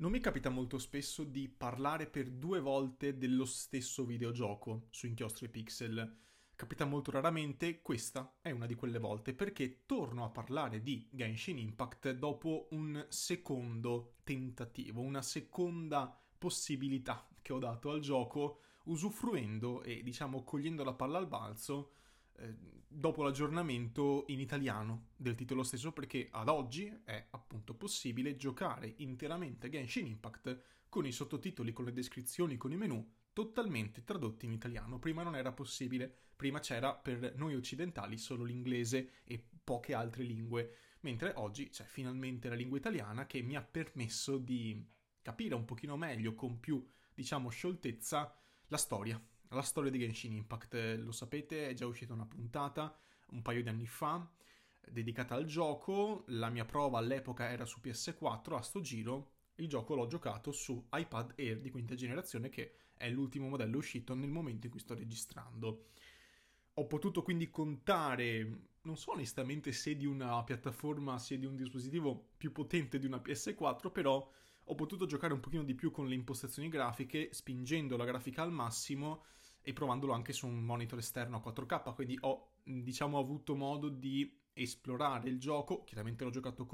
Non mi capita molto spesso di parlare per due volte dello stesso videogioco su Inchiostro e Pixel. Capita molto raramente, questa è una di quelle volte, perché torno a parlare di Genshin Impact dopo un secondo tentativo, una seconda possibilità che ho dato al gioco, usufruendo e, diciamo, cogliendo la palla al balzo dopo l'aggiornamento in italiano del titolo stesso, perché ad oggi è appunto possibile giocare interamente Genshin Impact con i sottotitoli, con le descrizioni, con i menu totalmente tradotti in italiano. Prima non era possibile, prima c'era per noi occidentali solo l'inglese e poche altre lingue, mentre oggi c'è finalmente la lingua italiana, che mi ha permesso di capire un pochino meglio, con più, diciamo, scioltezza la storia di Genshin Impact. Lo sapete, è già uscita una puntata un paio di anni fa dedicata al gioco. La mia prova all'epoca era su PS4, a sto giro il gioco l'ho giocato su iPad Air di quinta generazione, che è l'ultimo modello uscito nel momento in cui sto registrando. Ho potuto quindi contare, non so onestamente se di una piattaforma, se di un dispositivo più potente di una PS4, però ho potuto giocare un pochino di più con le impostazioni grafiche, spingendo la grafica al massimo e provandolo anche su un monitor esterno a 4K, quindi ho, diciamo, avuto modo di esplorare il gioco. Chiaramente l'ho giocato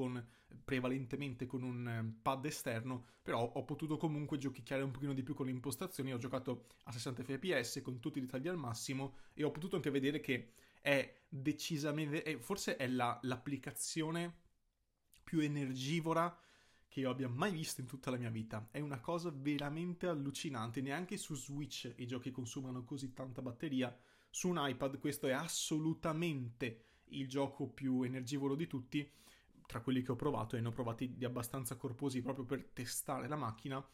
prevalentemente con un pad esterno, però ho potuto comunque giochicchiare un pochino di più con le impostazioni. Ho giocato a 60 fps con tutti i dettagli al massimo, e ho potuto anche vedere che è decisamente, forse è l'applicazione più energivora che io abbia mai visto in tutta la mia vita. È una cosa veramente allucinante. Neanche su Switch i giochi consumano così tanta batteria. Su un iPad questo è assolutamente il gioco più energivoro di tutti, tra quelli che ho provato, e ne ho provati di abbastanza corposi proprio per testare la macchina.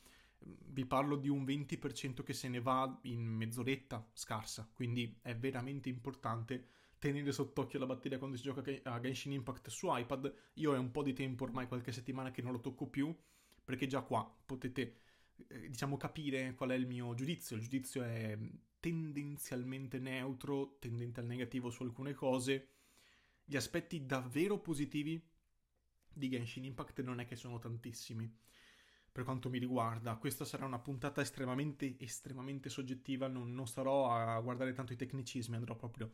Vi parlo di un 20% che se ne va in mezz'oretta scarsa, quindi è veramente importante tenere sott'occhio la batteria quando si gioca a Genshin Impact su iPad. Io è un po' di tempo ormai, qualche settimana, che non lo tocco più, perché già qua potete, diciamo, capire qual è il mio giudizio. Il giudizio è tendenzialmente neutro, tendente al negativo su alcune cose. Gli aspetti davvero positivi di Genshin Impact non è che sono tantissimi, per quanto mi riguarda. Questa sarà una puntata estremamente soggettiva, non starò a guardare tanto i tecnicismi, andrò proprio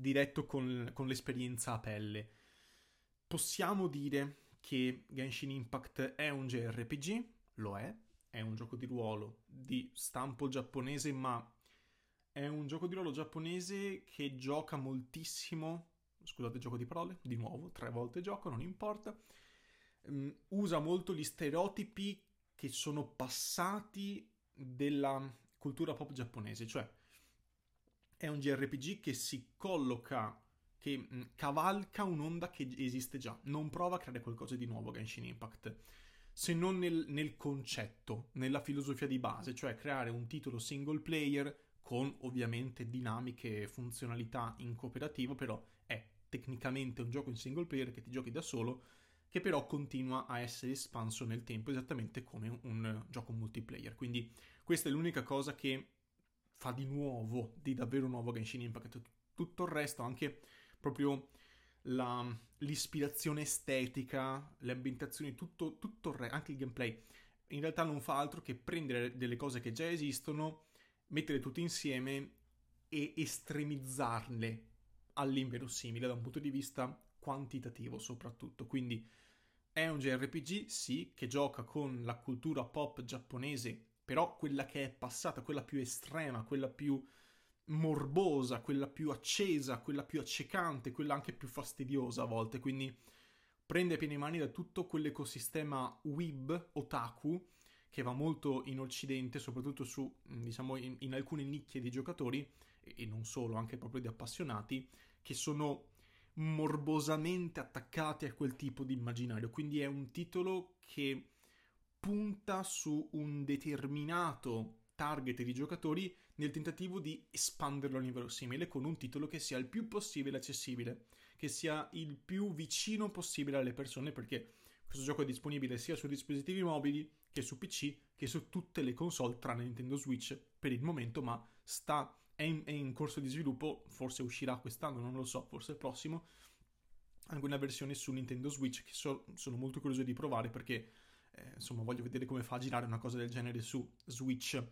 diretto con l'esperienza a pelle. Possiamo dire che Genshin Impact è un JRPG, lo è un gioco di ruolo di stampo giapponese, ma è un gioco di ruolo giapponese che gioca moltissimo, scusate il gioco di parole, di nuovo, 3 volte gioco, non importa, usa molto gli stereotipi che sono passati della cultura pop giapponese, cioè è un JRPG che si colloca, che cavalca un'onda che esiste già, non prova a creare qualcosa di nuovo Genshin Impact, se non nel concetto, nella filosofia di base, cioè creare un titolo single player con ovviamente dinamiche e funzionalità in cooperativo, però è tecnicamente un gioco in single player che ti giochi da solo, che però continua a essere espanso nel tempo, esattamente come un gioco multiplayer. Quindi questa è l'unica cosa che fa di nuovo, di davvero nuovo Genshin Impact. Tutto il resto, anche proprio l'ispirazione estetica, le ambientazioni, tutto il resto, anche il gameplay, in realtà non fa altro che prendere delle cose che già esistono, mettere tutte insieme e estremizzarle all'inverosimile da un punto di vista quantitativo soprattutto. Quindi è un JRPG, sì, che gioca con la cultura pop giapponese, però quella che è passata, quella più estrema, quella più morbosa, quella più accesa, quella più accecante, quella anche più fastidiosa a volte. Quindi prende piene mani da tutto quell'ecosistema weeb, otaku, che va molto in Occidente, soprattutto su, diciamo, in alcune nicchie di giocatori, e non solo, anche proprio di appassionati, che sono morbosamente attaccati a quel tipo di immaginario. Quindi è un titolo che punta su un determinato target di giocatori nel tentativo di espanderlo all'inverosimile con un titolo che sia il più possibile accessibile, che sia il più vicino possibile alle persone, perché questo gioco è disponibile sia su dispositivi mobili che su PC che su tutte le console tranne Nintendo Switch per il momento, ma è in corso di sviluppo, forse uscirà quest'anno, non lo so, forse il prossimo, anche una versione su Nintendo Switch che sono molto curioso di provare, perché insomma voglio vedere come fa a girare una cosa del genere su Switch,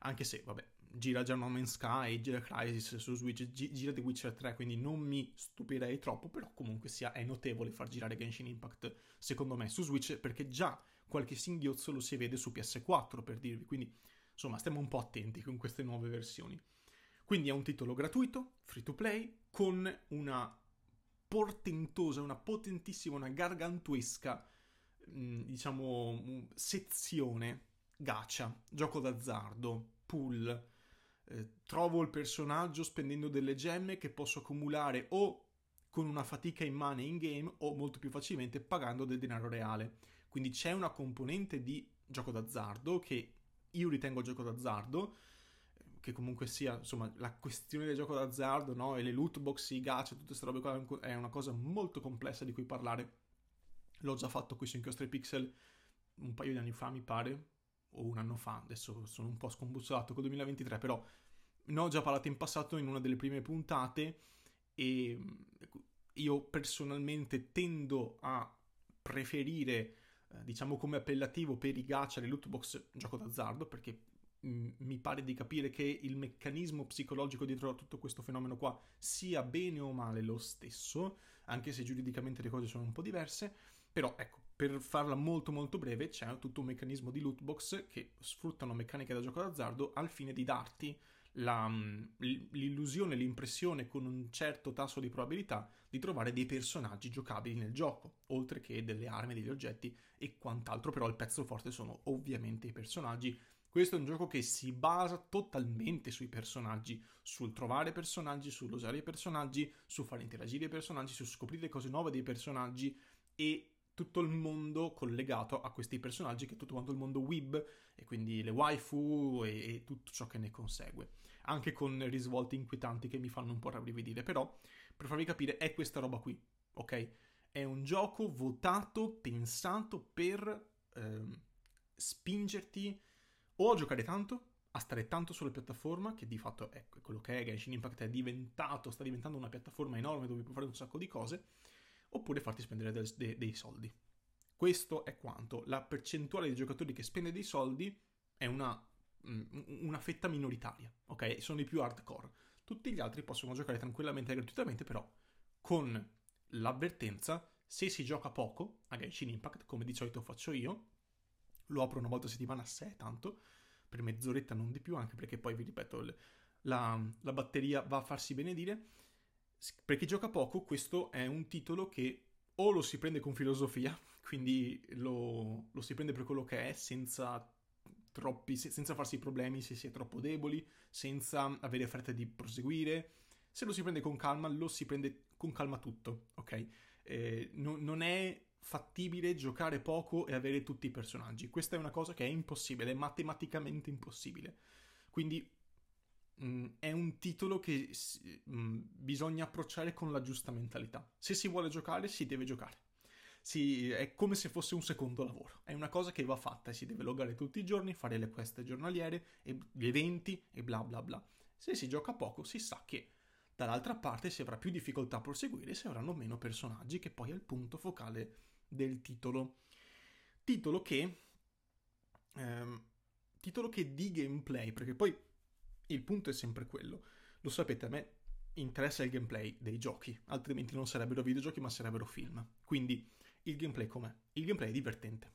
anche se vabbè, gira già No Man's Sky, gira Crysis su Switch, gira The Witcher 3, quindi non mi stupirei troppo, però comunque sia è notevole far girare Genshin Impact secondo me su Switch, perché già qualche singhiozzo lo si vede su PS4 per dirvi, quindi insomma stiamo un po' attenti con queste nuove versioni. Quindi è un titolo gratuito, free to play, con una portentosa, una potentissima, una gargantuesca, diciamo, sezione gacha, gioco d'azzardo, pool. Trovo il personaggio spendendo delle gemme che posso accumulare o con una fatica immane in game o molto più facilmente pagando del denaro reale. Quindi c'è una componente di gioco d'azzardo che io ritengo gioco d'azzardo, che comunque sia, insomma, la questione del gioco d'azzardo, no? E le loot box, i gacha, tutte queste robe qua è una cosa molto complessa di cui parlare. L'ho già fatto qui su Inchiostro e Pixel un paio di anni fa, mi pare, o un anno fa, adesso sono un po' scombussolato col 2023, però ne ho già parlato in passato in una delle prime puntate e io personalmente tendo a preferire, diciamo come appellativo per i gacha, le loot box, gioco d'azzardo, perché mi pare di capire che il meccanismo psicologico dietro a tutto questo fenomeno qua sia bene o male lo stesso, anche se giuridicamente le cose sono un po' diverse. Però ecco, per farla molto molto breve, c'è tutto un meccanismo di loot box che sfruttano meccaniche da gioco d'azzardo al fine di darti l'illusione, l'impressione con un certo tasso di probabilità di trovare dei personaggi giocabili nel gioco, oltre che delle armi, degli oggetti e quant'altro. Però il pezzo forte sono ovviamente i personaggi. Questo è un gioco che si basa totalmente sui personaggi, sul trovare personaggi, sull'usare i personaggi, su far interagire i personaggi, su scoprire cose nuove dei personaggi e tutto il mondo collegato a questi personaggi, che è tutto quanto il mondo web, e quindi le waifu e tutto ciò che ne consegue, anche con risvolti inquietanti che mi fanno un po' rabbrividire. Però, per farvi capire, è questa roba qui, ok? È un gioco votato, pensato per spingerti o a giocare tanto, a stare tanto sulla piattaforma, che di fatto è quello che è. Genshin Impact è diventato, sta diventando una piattaforma enorme dove puoi fare un sacco di cose, oppure farti spendere dei soldi. Questo è quanto. La percentuale di giocatori che spende dei soldi è una fetta minoritaria, ok? Sono i più hardcore. Tutti gli altri possono giocare tranquillamente e gratuitamente, però con l'avvertenza, se si gioca poco a Genshin Impact, come di solito faccio io, lo apro una volta a settimana, se è tanto, per mezz'oretta, non di più, anche perché poi, vi ripeto, la batteria va a farsi benedire. Per chi gioca poco, questo è un titolo che o lo si prende con filosofia, quindi lo si prende per quello che è, senza farsi problemi se si è troppo deboli, senza avere fretta di proseguire. Se lo si prende con calma, lo si prende con calma tutto, ok? Non è fattibile giocare poco e avere tutti i personaggi. Questa è una cosa che è impossibile, è matematicamente impossibile. Quindi è un titolo che bisogna approcciare con la giusta mentalità. Se si vuole giocare, si deve giocare. È come se fosse un secondo lavoro. È una cosa che va fatta e si deve loggare tutti i giorni, fare le quest giornaliere, gli eventi e bla bla bla. Se si gioca poco, si sa che dall'altra parte si avrà più difficoltà a proseguire, si avranno meno personaggi, che poi è il punto focale del titolo. Titolo che di gameplay, perché poi il punto è sempre quello. Lo sapete, a me interessa il gameplay dei giochi, altrimenti non sarebbero videogiochi ma sarebbero film. Quindi il gameplay com'è? Il gameplay è divertente.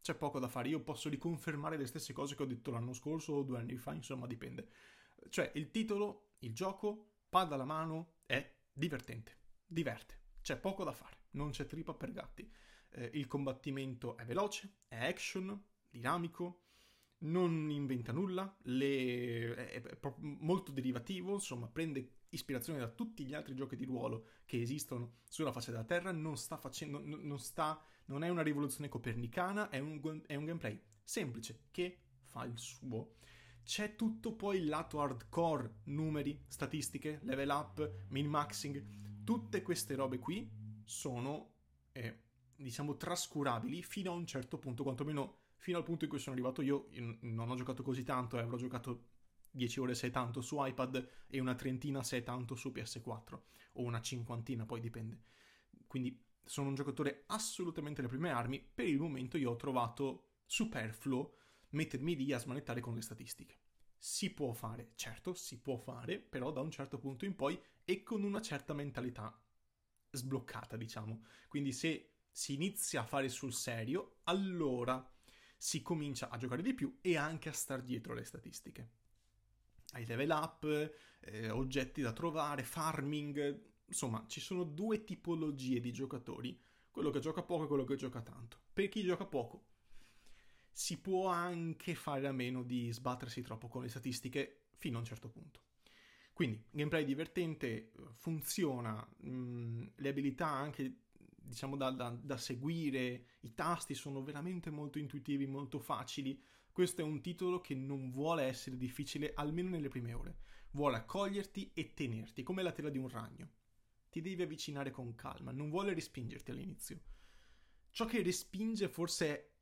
C'è poco da fare, io posso riconfermare le stesse cose che ho detto l'anno scorso o 2 anni fa, insomma dipende. Cioè il titolo, il gioco, palla alla mano, è divertente, diverte, c'è poco da fare, non c'è trippa per gatti, il combattimento è veloce, è action, dinamico, non inventa nulla, è molto derivativo, insomma prende ispirazione da tutti gli altri giochi di ruolo che esistono sulla faccia della terra, non è una rivoluzione copernicana, è un gameplay semplice che fa il suo. C'è tutto poi il lato hardcore, numeri, statistiche, level up, min-maxing, tutte queste robe qui sono, diciamo, trascurabili fino a un certo punto, quantomeno fino al punto in cui sono arrivato io non ho giocato così tanto, avrò giocato 10 ore se è tanto su iPad e una trentina se è tanto su PS4, o una cinquantina, poi dipende. Quindi sono un giocatore assolutamente alle prime armi, per il momento io ho trovato superfluo mettermi lì a smanettare con le statistiche. Si può fare, certo, si può fare, però da un certo punto in poi e con una certa mentalità sbloccata, diciamo. Quindi se si inizia a fare sul serio, allora si comincia a giocare di più e anche a star dietro alle statistiche. Hai level up, oggetti da trovare, farming, insomma ci sono due tipologie di giocatori, quello che gioca poco e quello che gioca tanto. Per chi gioca poco si può anche fare a meno di sbattersi troppo con le statistiche fino a un certo punto. Quindi gameplay divertente, funziona, le abilità anche diciamo da seguire, i tasti sono veramente molto intuitivi, molto facili. Questo è un titolo che non vuole essere difficile, almeno nelle prime ore. Vuole accoglierti e tenerti, come la tela di un ragno. Ti devi avvicinare con calma, non vuole respingerti all'inizio. Ciò che respinge forse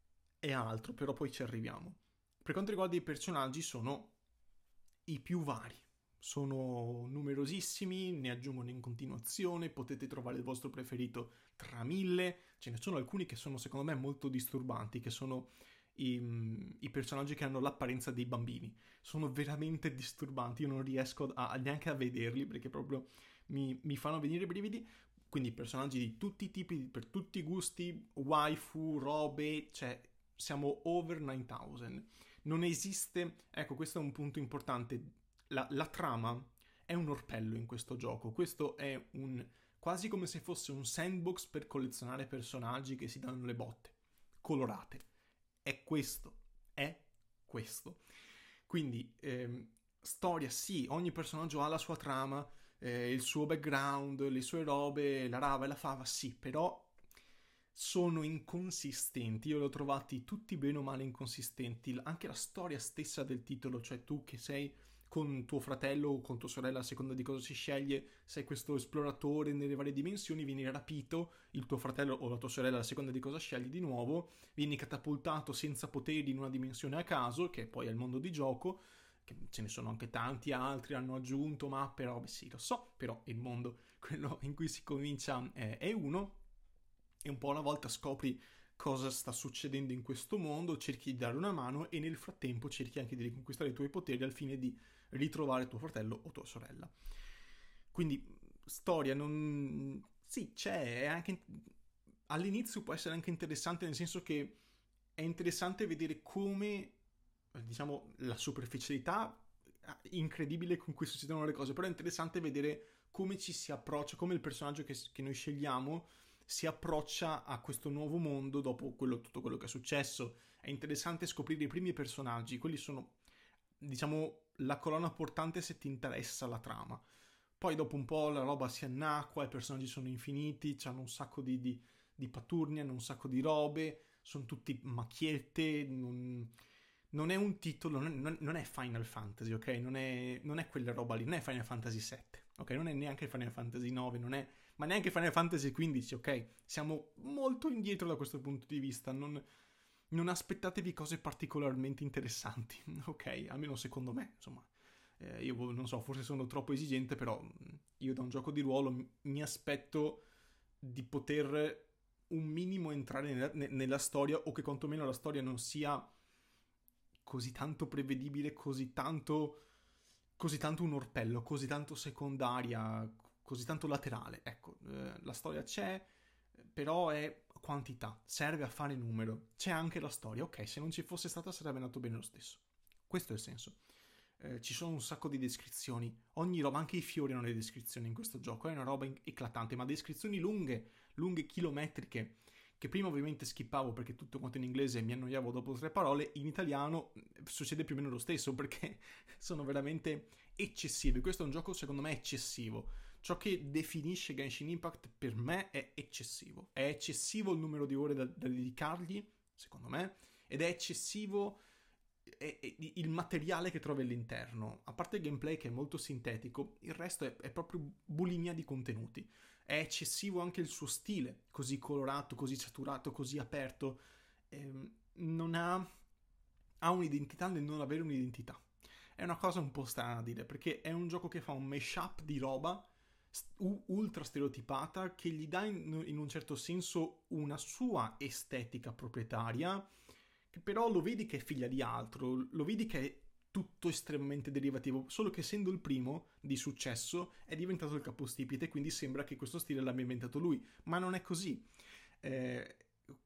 è altro, però poi ci arriviamo. Per quanto riguarda i personaggi, sono i più vari. Sono numerosissimi, ne aggiungono in continuazione, potete trovare il vostro preferito tra 1000. Ce ne sono alcuni che sono secondo me molto disturbanti, che sono i personaggi che hanno l'apparenza dei bambini. Sono veramente disturbanti, io non riesco neanche a vederli perché proprio mi fanno venire i brividi. Quindi personaggi di tutti i tipi, per tutti i gusti, waifu, robe, cioè siamo over 9000. Non esiste, ecco questo è un punto importante. La trama è un orpello in questo gioco, questo è un quasi come se fosse un sandbox per collezionare personaggi che si danno le botte, colorate. È questo. Quindi storia sì, ogni personaggio ha la sua trama, il suo background, le sue robe, la rava e la fava sì, però sono inconsistenti, io li ho trovati tutti bene o male inconsistenti, anche la storia stessa del titolo, cioè tu che sei con tuo fratello o con tua sorella, a seconda di cosa si sceglie, sei questo esploratore nelle varie dimensioni, vieni rapito, il tuo fratello o la tua sorella, a seconda di cosa scegli di nuovo, vieni catapultato senza poteri in una dimensione a caso, che poi è il mondo di gioco, che ce ne sono anche tanti altri, hanno aggiunto mappe, robe, sì lo so, però il mondo, quello in cui si comincia è uno, e un po' alla volta scopri cosa sta succedendo in questo mondo, cerchi di dare una mano e nel frattempo cerchi anche di riconquistare i tuoi poteri al fine di ritrovare tuo fratello o tua sorella. Quindi storia non... sì, c'è, è anche... all'inizio può essere anche interessante, nel senso che è interessante vedere come, diciamo, la superficialità incredibile con cui succedono le cose, però è interessante vedere come ci si approccia, come il personaggio che noi scegliamo si approccia a questo nuovo mondo dopo tutto quello che è successo. È interessante scoprire i primi personaggi, quelli sono, diciamo, la colonna portante se ti interessa la trama. Poi dopo un po' la roba si annacqua, i personaggi sono infiniti, hanno un sacco di paturni, hanno un sacco di robe, sono tutti macchiette, non è un titolo, non è Final Fantasy, ok? Non è quella roba lì, non è Final Fantasy VII, ok? Non è neanche Final Fantasy IX, ma neanche Final Fantasy XV, ok? Siamo molto indietro da questo punto di vista, non aspettatevi cose particolarmente interessanti, ok? Almeno secondo me, insomma. Io non so, forse sono troppo esigente, però io da un gioco di ruolo mi aspetto di poter un minimo entrare nella storia, o che quantomeno la storia non sia così tanto prevedibile, così tanto un orpello, così tanto secondaria, così tanto laterale. Ecco, la storia c'è, però è quantità, serve a fare numero. C'è anche la storia, ok, se non ci fosse stata sarebbe andato bene lo stesso. Questo è il senso. Ci sono un sacco di descrizioni, ogni roba, anche i fiori hanno le descrizioni in questo gioco, è una roba eclatante, ma descrizioni lunghe, chilometriche, che prima ovviamente skippavo perché tutto quanto in inglese mi annoiavo dopo 3 parole, in italiano succede più o meno lo stesso perché sono veramente eccessivi. Questo è un gioco secondo me eccessivo, ciò che definisce Genshin Impact per me è eccessivo. È eccessivo il numero di ore da dedicargli, secondo me, ed è eccessivo il materiale che trovi all'interno. A parte il gameplay che è molto sintetico, il resto è proprio bulimia di contenuti. È eccessivo anche il suo stile, così colorato, così saturato, così aperto. Non ha un'identità nel non avere un'identità. È una cosa un po' strana da dire, perché è un gioco che fa un mashup di roba ultra stereotipata, che gli dà in un certo senso una sua estetica proprietaria, che però lo vedi che è figlia di altro, lo vedi che è tutto estremamente derivativo, solo che essendo il primo di successo è diventato il capostipite, quindi sembra che questo stile l'abbia inventato lui, ma non è così.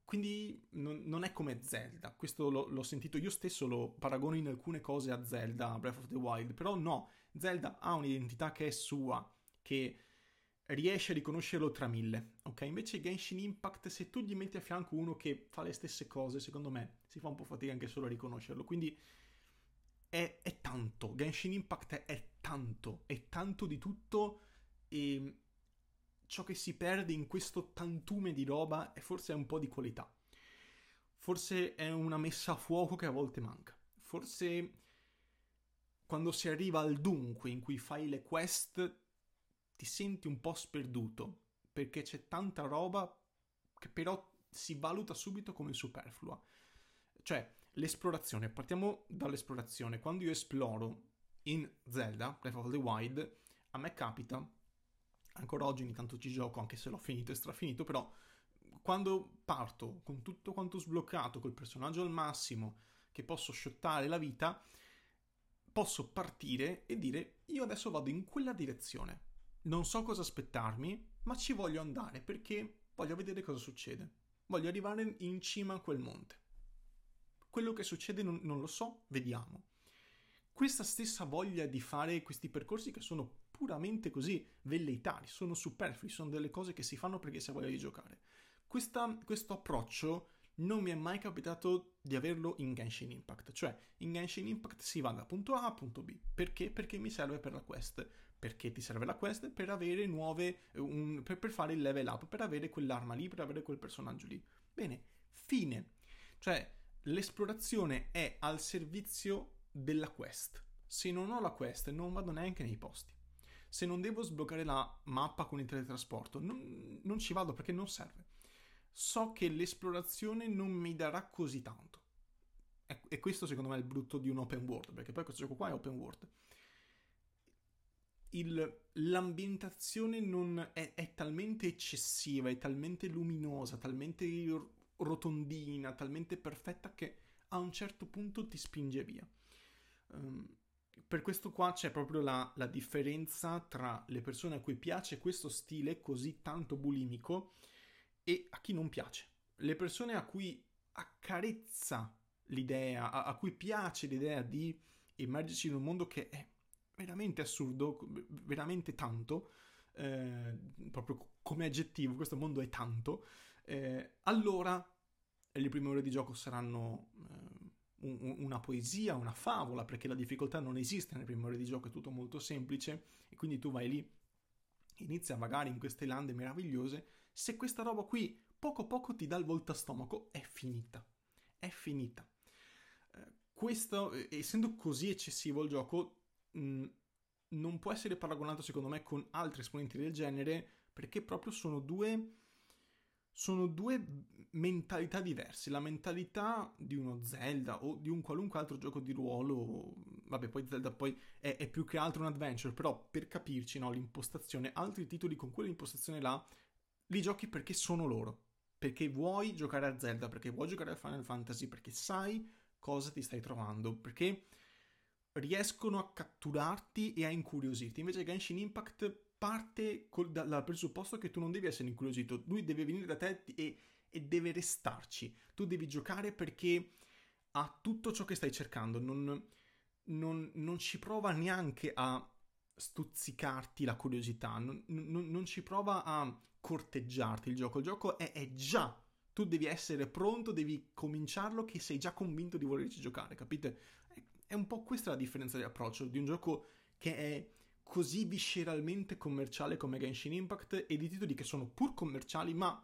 Quindi non è come Zelda, questo l'ho sentito io stesso, lo paragono in alcune cose a Zelda Breath of the Wild, però no, Zelda ha un'identità che è sua, che riesce a riconoscerlo tra mille, ok? Invece Genshin Impact, se tu gli metti a fianco uno che fa le stesse cose, secondo me si fa un po' fatica anche solo a riconoscerlo, quindi è tanto, Genshin Impact è tanto di tutto, e ciò che si perde in questo tantume di roba è forse un po' di qualità, forse è una messa a fuoco che a volte manca, forse quando si arriva al dunque in cui fai le quest ti senti un po' sperduto, perché c'è tanta roba che però si valuta subito come superflua. Cioè, l'esplorazione, partiamo dall'esplorazione. Quando io esploro in Zelda Breath of the Wild, a me capita, ancora oggi ogni tanto ci gioco, anche se l'ho finito e strafinito, però quando parto con tutto quanto sbloccato, col personaggio al massimo, che posso shottare la vita, posso partire e dire io adesso vado in quella direzione, non so cosa aspettarmi, ma ci voglio andare perché voglio vedere cosa succede, voglio arrivare in cima a quel monte, quello che succede non lo so, vediamo. Questa stessa voglia di fare questi percorsi che sono puramente così velleitari, sono superflui, sono delle cose che si fanno perché si ha voglia di giocare. Questo approccio non mi è mai capitato di averlo in Genshin Impact, cioè in Genshin Impact si va da punto A a punto B. Perché? Perché mi serve per la quest. Perché ti serve la quest? Per avere per fare il level up, per avere quell'arma lì, per avere quel personaggio lì. Bene, fine. Cioè, l'esplorazione è al servizio della quest. Se non ho la quest non vado neanche nei posti. Se non devo sbloccare la mappa con il teletrasporto non ci vado perché non serve. So che l'esplorazione non mi darà così tanto. E questo secondo me è il brutto di un open world, perché poi questo gioco qua è open world. L'ambientazione non è talmente eccessiva, è talmente luminosa, talmente rotondina, talmente perfetta che a un certo punto ti spinge via. Per questo qua c'è proprio la differenza tra le persone a cui piace questo stile così tanto bulimico e a chi non piace. Le persone a cui accarezza l'idea, a cui piace l'idea di immergersi in un mondo che è veramente assurdo, veramente tanto, proprio come aggettivo, questo mondo è tanto, allora le prime ore di gioco saranno una poesia, una favola, perché la difficoltà non esiste nelle prime ore di gioco, è tutto molto semplice, e quindi tu vai lì, inizi a vagare in queste lande meravigliose. Se questa roba qui poco a poco ti dà il voltastomaco, è finita, è finita. Questo, essendo così eccessivo il gioco, non può essere paragonato secondo me con altri esponenti del genere, perché proprio sono due mentalità diverse. La mentalità di uno Zelda o di un qualunque altro gioco di ruolo, vabbè, poi Zelda poi è più che altro un adventure, però per capirci, no, l'impostazione, altri titoli con quell'impostazione là li giochi perché sono loro, perché vuoi giocare a Zelda, perché vuoi giocare a Final Fantasy, perché sai cosa ti stai trovando, perché riescono a catturarti e a incuriosirti. Invece Genshin Impact parte dal presupposto che tu non devi essere incuriosito, lui deve venire da te e deve restarci. Tu devi giocare perché ha tutto ciò che stai cercando, non ci prova neanche a stuzzicarti la curiosità, non ci prova a corteggiarti il gioco. Il gioco è già, tu devi essere pronto, devi cominciarlo che sei già convinto di volerci giocare, capite? È un po' questa la differenza di approccio di un gioco che è così visceralmente commerciale come Genshin Impact, e di titoli che sono pur commerciali ma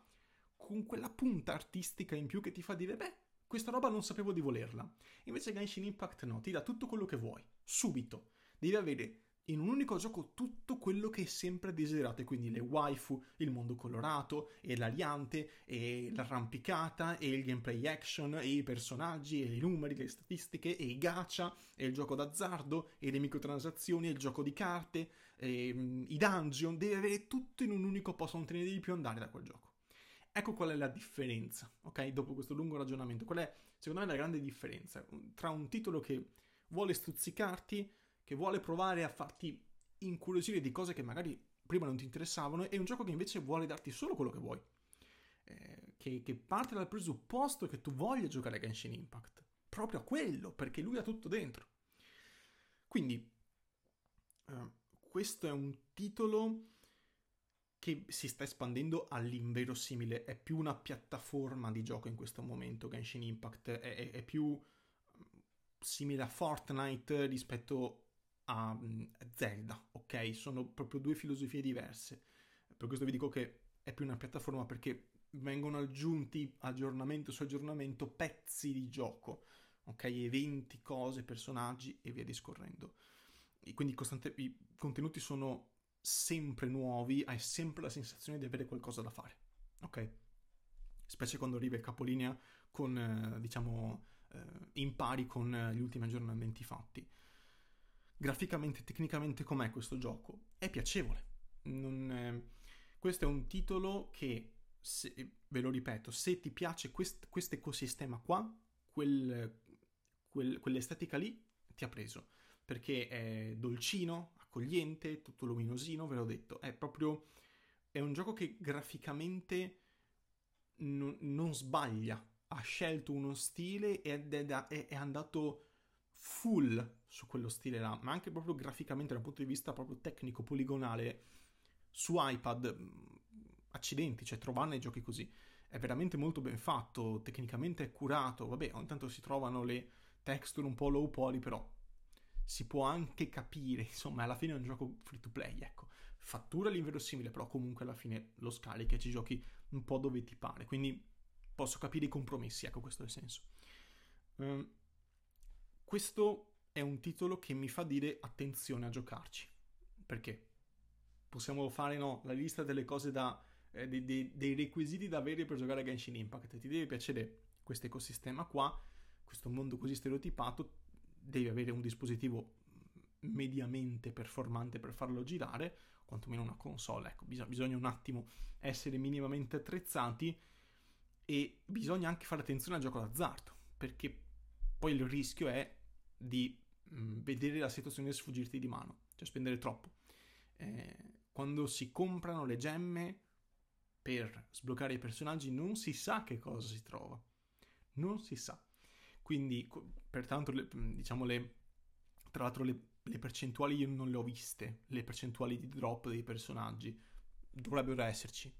con quella punta artistica in più che ti fa dire beh, questa roba non sapevo di volerla. Invece Genshin Impact no, ti dà tutto quello che vuoi, subito. Devi avere in un unico gioco tutto quello che è sempre desiderato, e quindi le waifu, il mondo colorato, e l'aliante, e l'arrampicata, e il gameplay action, e i personaggi, e i numeri, le statistiche, e i gacha, e il gioco d'azzardo, e le microtransazioni, e il gioco di carte, e i dungeon. Deve avere tutto in un unico posto, non tenere di più, andare da quel gioco. Ecco qual è la differenza, ok? Dopo questo lungo ragionamento, qual è secondo me la grande differenza tra un titolo che vuole stuzzicarti, che vuole provare a farti incuriosire di cose che magari prima non ti interessavano, e un gioco che invece vuole darti solo quello che vuoi, che parte dal presupposto che tu voglia giocare a Genshin Impact, proprio a quello, perché lui ha tutto dentro. Quindi questo è un titolo che si sta espandendo all'inverosimile, è più una piattaforma di gioco in questo momento. Genshin Impact è più simile a Fortnite rispetto a Zelda, ok? Sono proprio due filosofie diverse. Per questo vi dico che è più una piattaforma, perché vengono aggiunti aggiornamento su aggiornamento pezzi di gioco, ok? Eventi, cose, personaggi e via discorrendo. E quindi i contenuti sono sempre nuovi, hai sempre la sensazione di avere qualcosa da fare, ok? Specie quando arriva il capolinea con, diciamo, in pari con gli ultimi aggiornamenti fatti. Graficamente, tecnicamente, com'è questo gioco? È piacevole. Questo è un titolo che, ve lo ripeto, se ti piace questo ecosistema qua, quell'estetica lì ti ha preso, perché è dolcino, accogliente, tutto luminosino, ve l'ho detto. È un gioco che graficamente non sbaglia, ha scelto uno stile ed è andato full su quello stile là, ma anche proprio graficamente, dal punto di vista proprio tecnico, poligonale, su iPad, accidenti, cioè trovarne giochi così. È veramente molto ben fatto, tecnicamente è curato. Vabbè, ogni tanto si trovano le texture un po' low poly, però si può anche capire, insomma, alla fine è un gioco free to play, ecco. Fattura l'inverosimile, però comunque alla fine lo scarichi e ci giochi un po' dove ti pare, quindi posso capire i compromessi, ecco, questo è il senso. Questo è un titolo che mi fa dire attenzione a giocarci, perché possiamo fare la lista delle cose dei requisiti da avere per giocare a Genshin Impact. Ti deve piacere questo ecosistema qua, questo mondo così stereotipato, devi avere un dispositivo mediamente performante per farlo girare, quantomeno una console, ecco. Bisogna un attimo essere minimamente attrezzati, e bisogna anche fare attenzione al gioco d'azzardo, perché poi il rischio è di vedere la situazione sfuggirti di mano, cioè spendere troppo. Quando si comprano le gemme per sbloccare i personaggi non si sa che cosa si trova, non si sa. Quindi pertanto tra l'altro le percentuali io non le ho viste, le percentuali di drop dei personaggi dovrebbero esserci,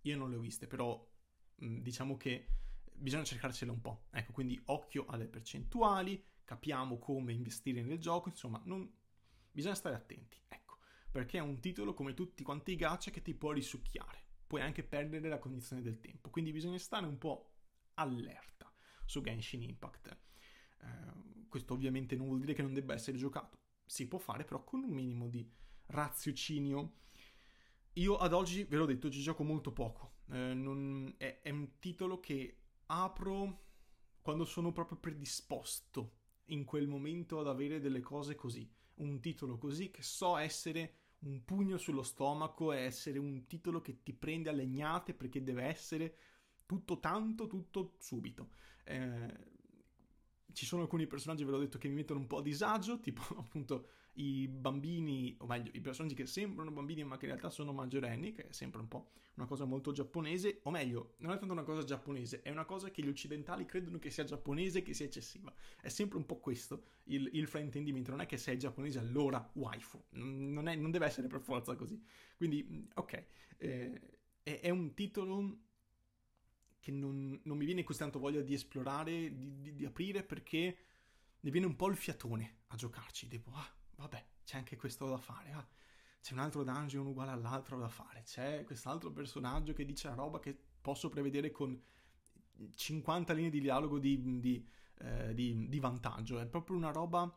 io non le ho viste, però diciamo che bisogna cercarsela un po', ecco. Quindi occhio alle percentuali, capiamo come investire nel gioco, insomma, bisogna stare attenti, ecco, perché è un titolo come tutti quanti i gacha che ti può risucchiare, puoi anche perdere la cognizione del tempo, quindi bisogna stare un po' allerta su Genshin Impact. Questo ovviamente non vuol dire che non debba essere giocato, si può fare, però con un minimo di raziocinio. Io ad oggi, ve l'ho detto, ci gioco molto poco. È un titolo che apro quando sono proprio predisposto in quel momento ad avere delle cose così. Un titolo così che so essere un pugno sullo stomaco, e essere un titolo che ti prende a legnate, perché deve essere tutto tanto, tutto subito. Ci sono alcuni personaggi, ve l'ho detto, che mi mettono un po' a disagio, tipo appunto i bambini, o meglio, i personaggi che sembrano bambini ma che in realtà sono maggiorenni, che è sempre un po' una cosa molto giapponese, o meglio, non è tanto una cosa giapponese, è una cosa che gli occidentali credono che sia giapponese, che sia eccessiva. È sempre un po' questo il fraintendimento, non è che sei giapponese allora waifu, non deve essere per forza così. Quindi, ok, è un titolo che non mi viene così tanto voglia di esplorare, di aprire, perché ne viene un po' il fiatone a giocarci. Tipo, vabbè, c'è anche questo da fare, c'è un altro dungeon uguale all'altro da fare, c'è quest'altro personaggio che dice una roba che posso prevedere con 50 linee di dialogo di vantaggio. È proprio una roba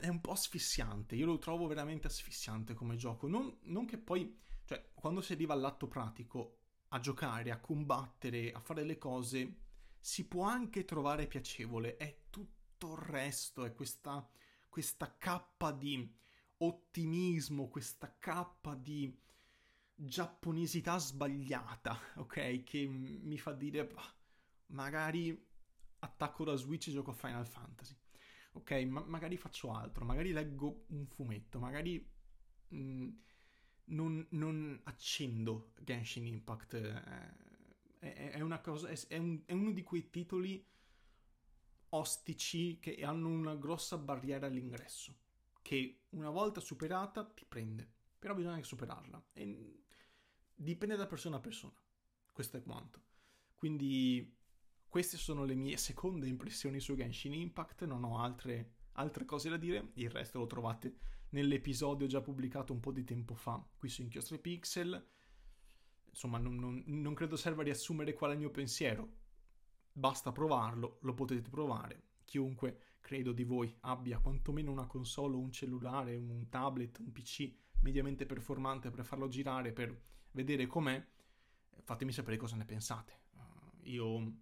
è un po' asfissiante, io lo trovo veramente asfissiante come gioco, non che poi, cioè, quando si arriva all'atto pratico, a giocare, a combattere, a fare le cose, si può anche trovare piacevole, è tutto il resto, è questa cappa di ottimismo, questa cappa di giapponesità sbagliata, ok? Che mi fa dire, magari attacco la Switch e gioco a Final Fantasy, ok? Magari faccio altro, magari leggo un fumetto, magari non accendo Genshin Impact. È una cosa, è uno di quei titoli ostici che hanno una grossa barriera all'ingresso, che una volta superata ti prende, però bisogna anche superarla, e dipende da persona a persona. Questo è quanto. Quindi queste sono le mie seconde impressioni su Genshin Impact, non ho altre cose da dire, il resto lo trovate nell'episodio già pubblicato un po' di tempo fa qui su Inchiostro e Pixel. Insomma, non credo serva riassumere qual è il mio pensiero, basta provarlo, lo potete provare. Chiunque, credo, di voi abbia quantomeno una console o un cellulare, un tablet, un PC mediamente performante per farlo girare, per vedere com'è, fatemi sapere cosa ne pensate. Io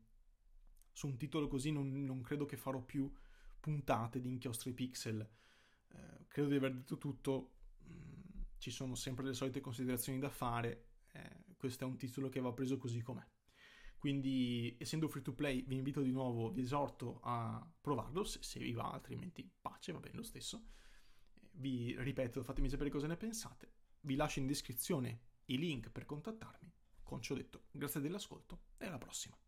su un titolo così non credo che farò più puntate di Inchiostro e Pixel, credo di aver detto tutto, ci sono sempre le solite considerazioni da fare, questo è un titolo che va preso così com'è. Quindi, essendo free to play, vi invito di nuovo, vi esorto a provarlo, se vi va, altrimenti pace, va bene lo stesso. Vi ripeto, fatemi sapere cosa ne pensate, vi lascio in descrizione i link per contattarmi. Con ciò detto, grazie dell'ascolto e alla prossima.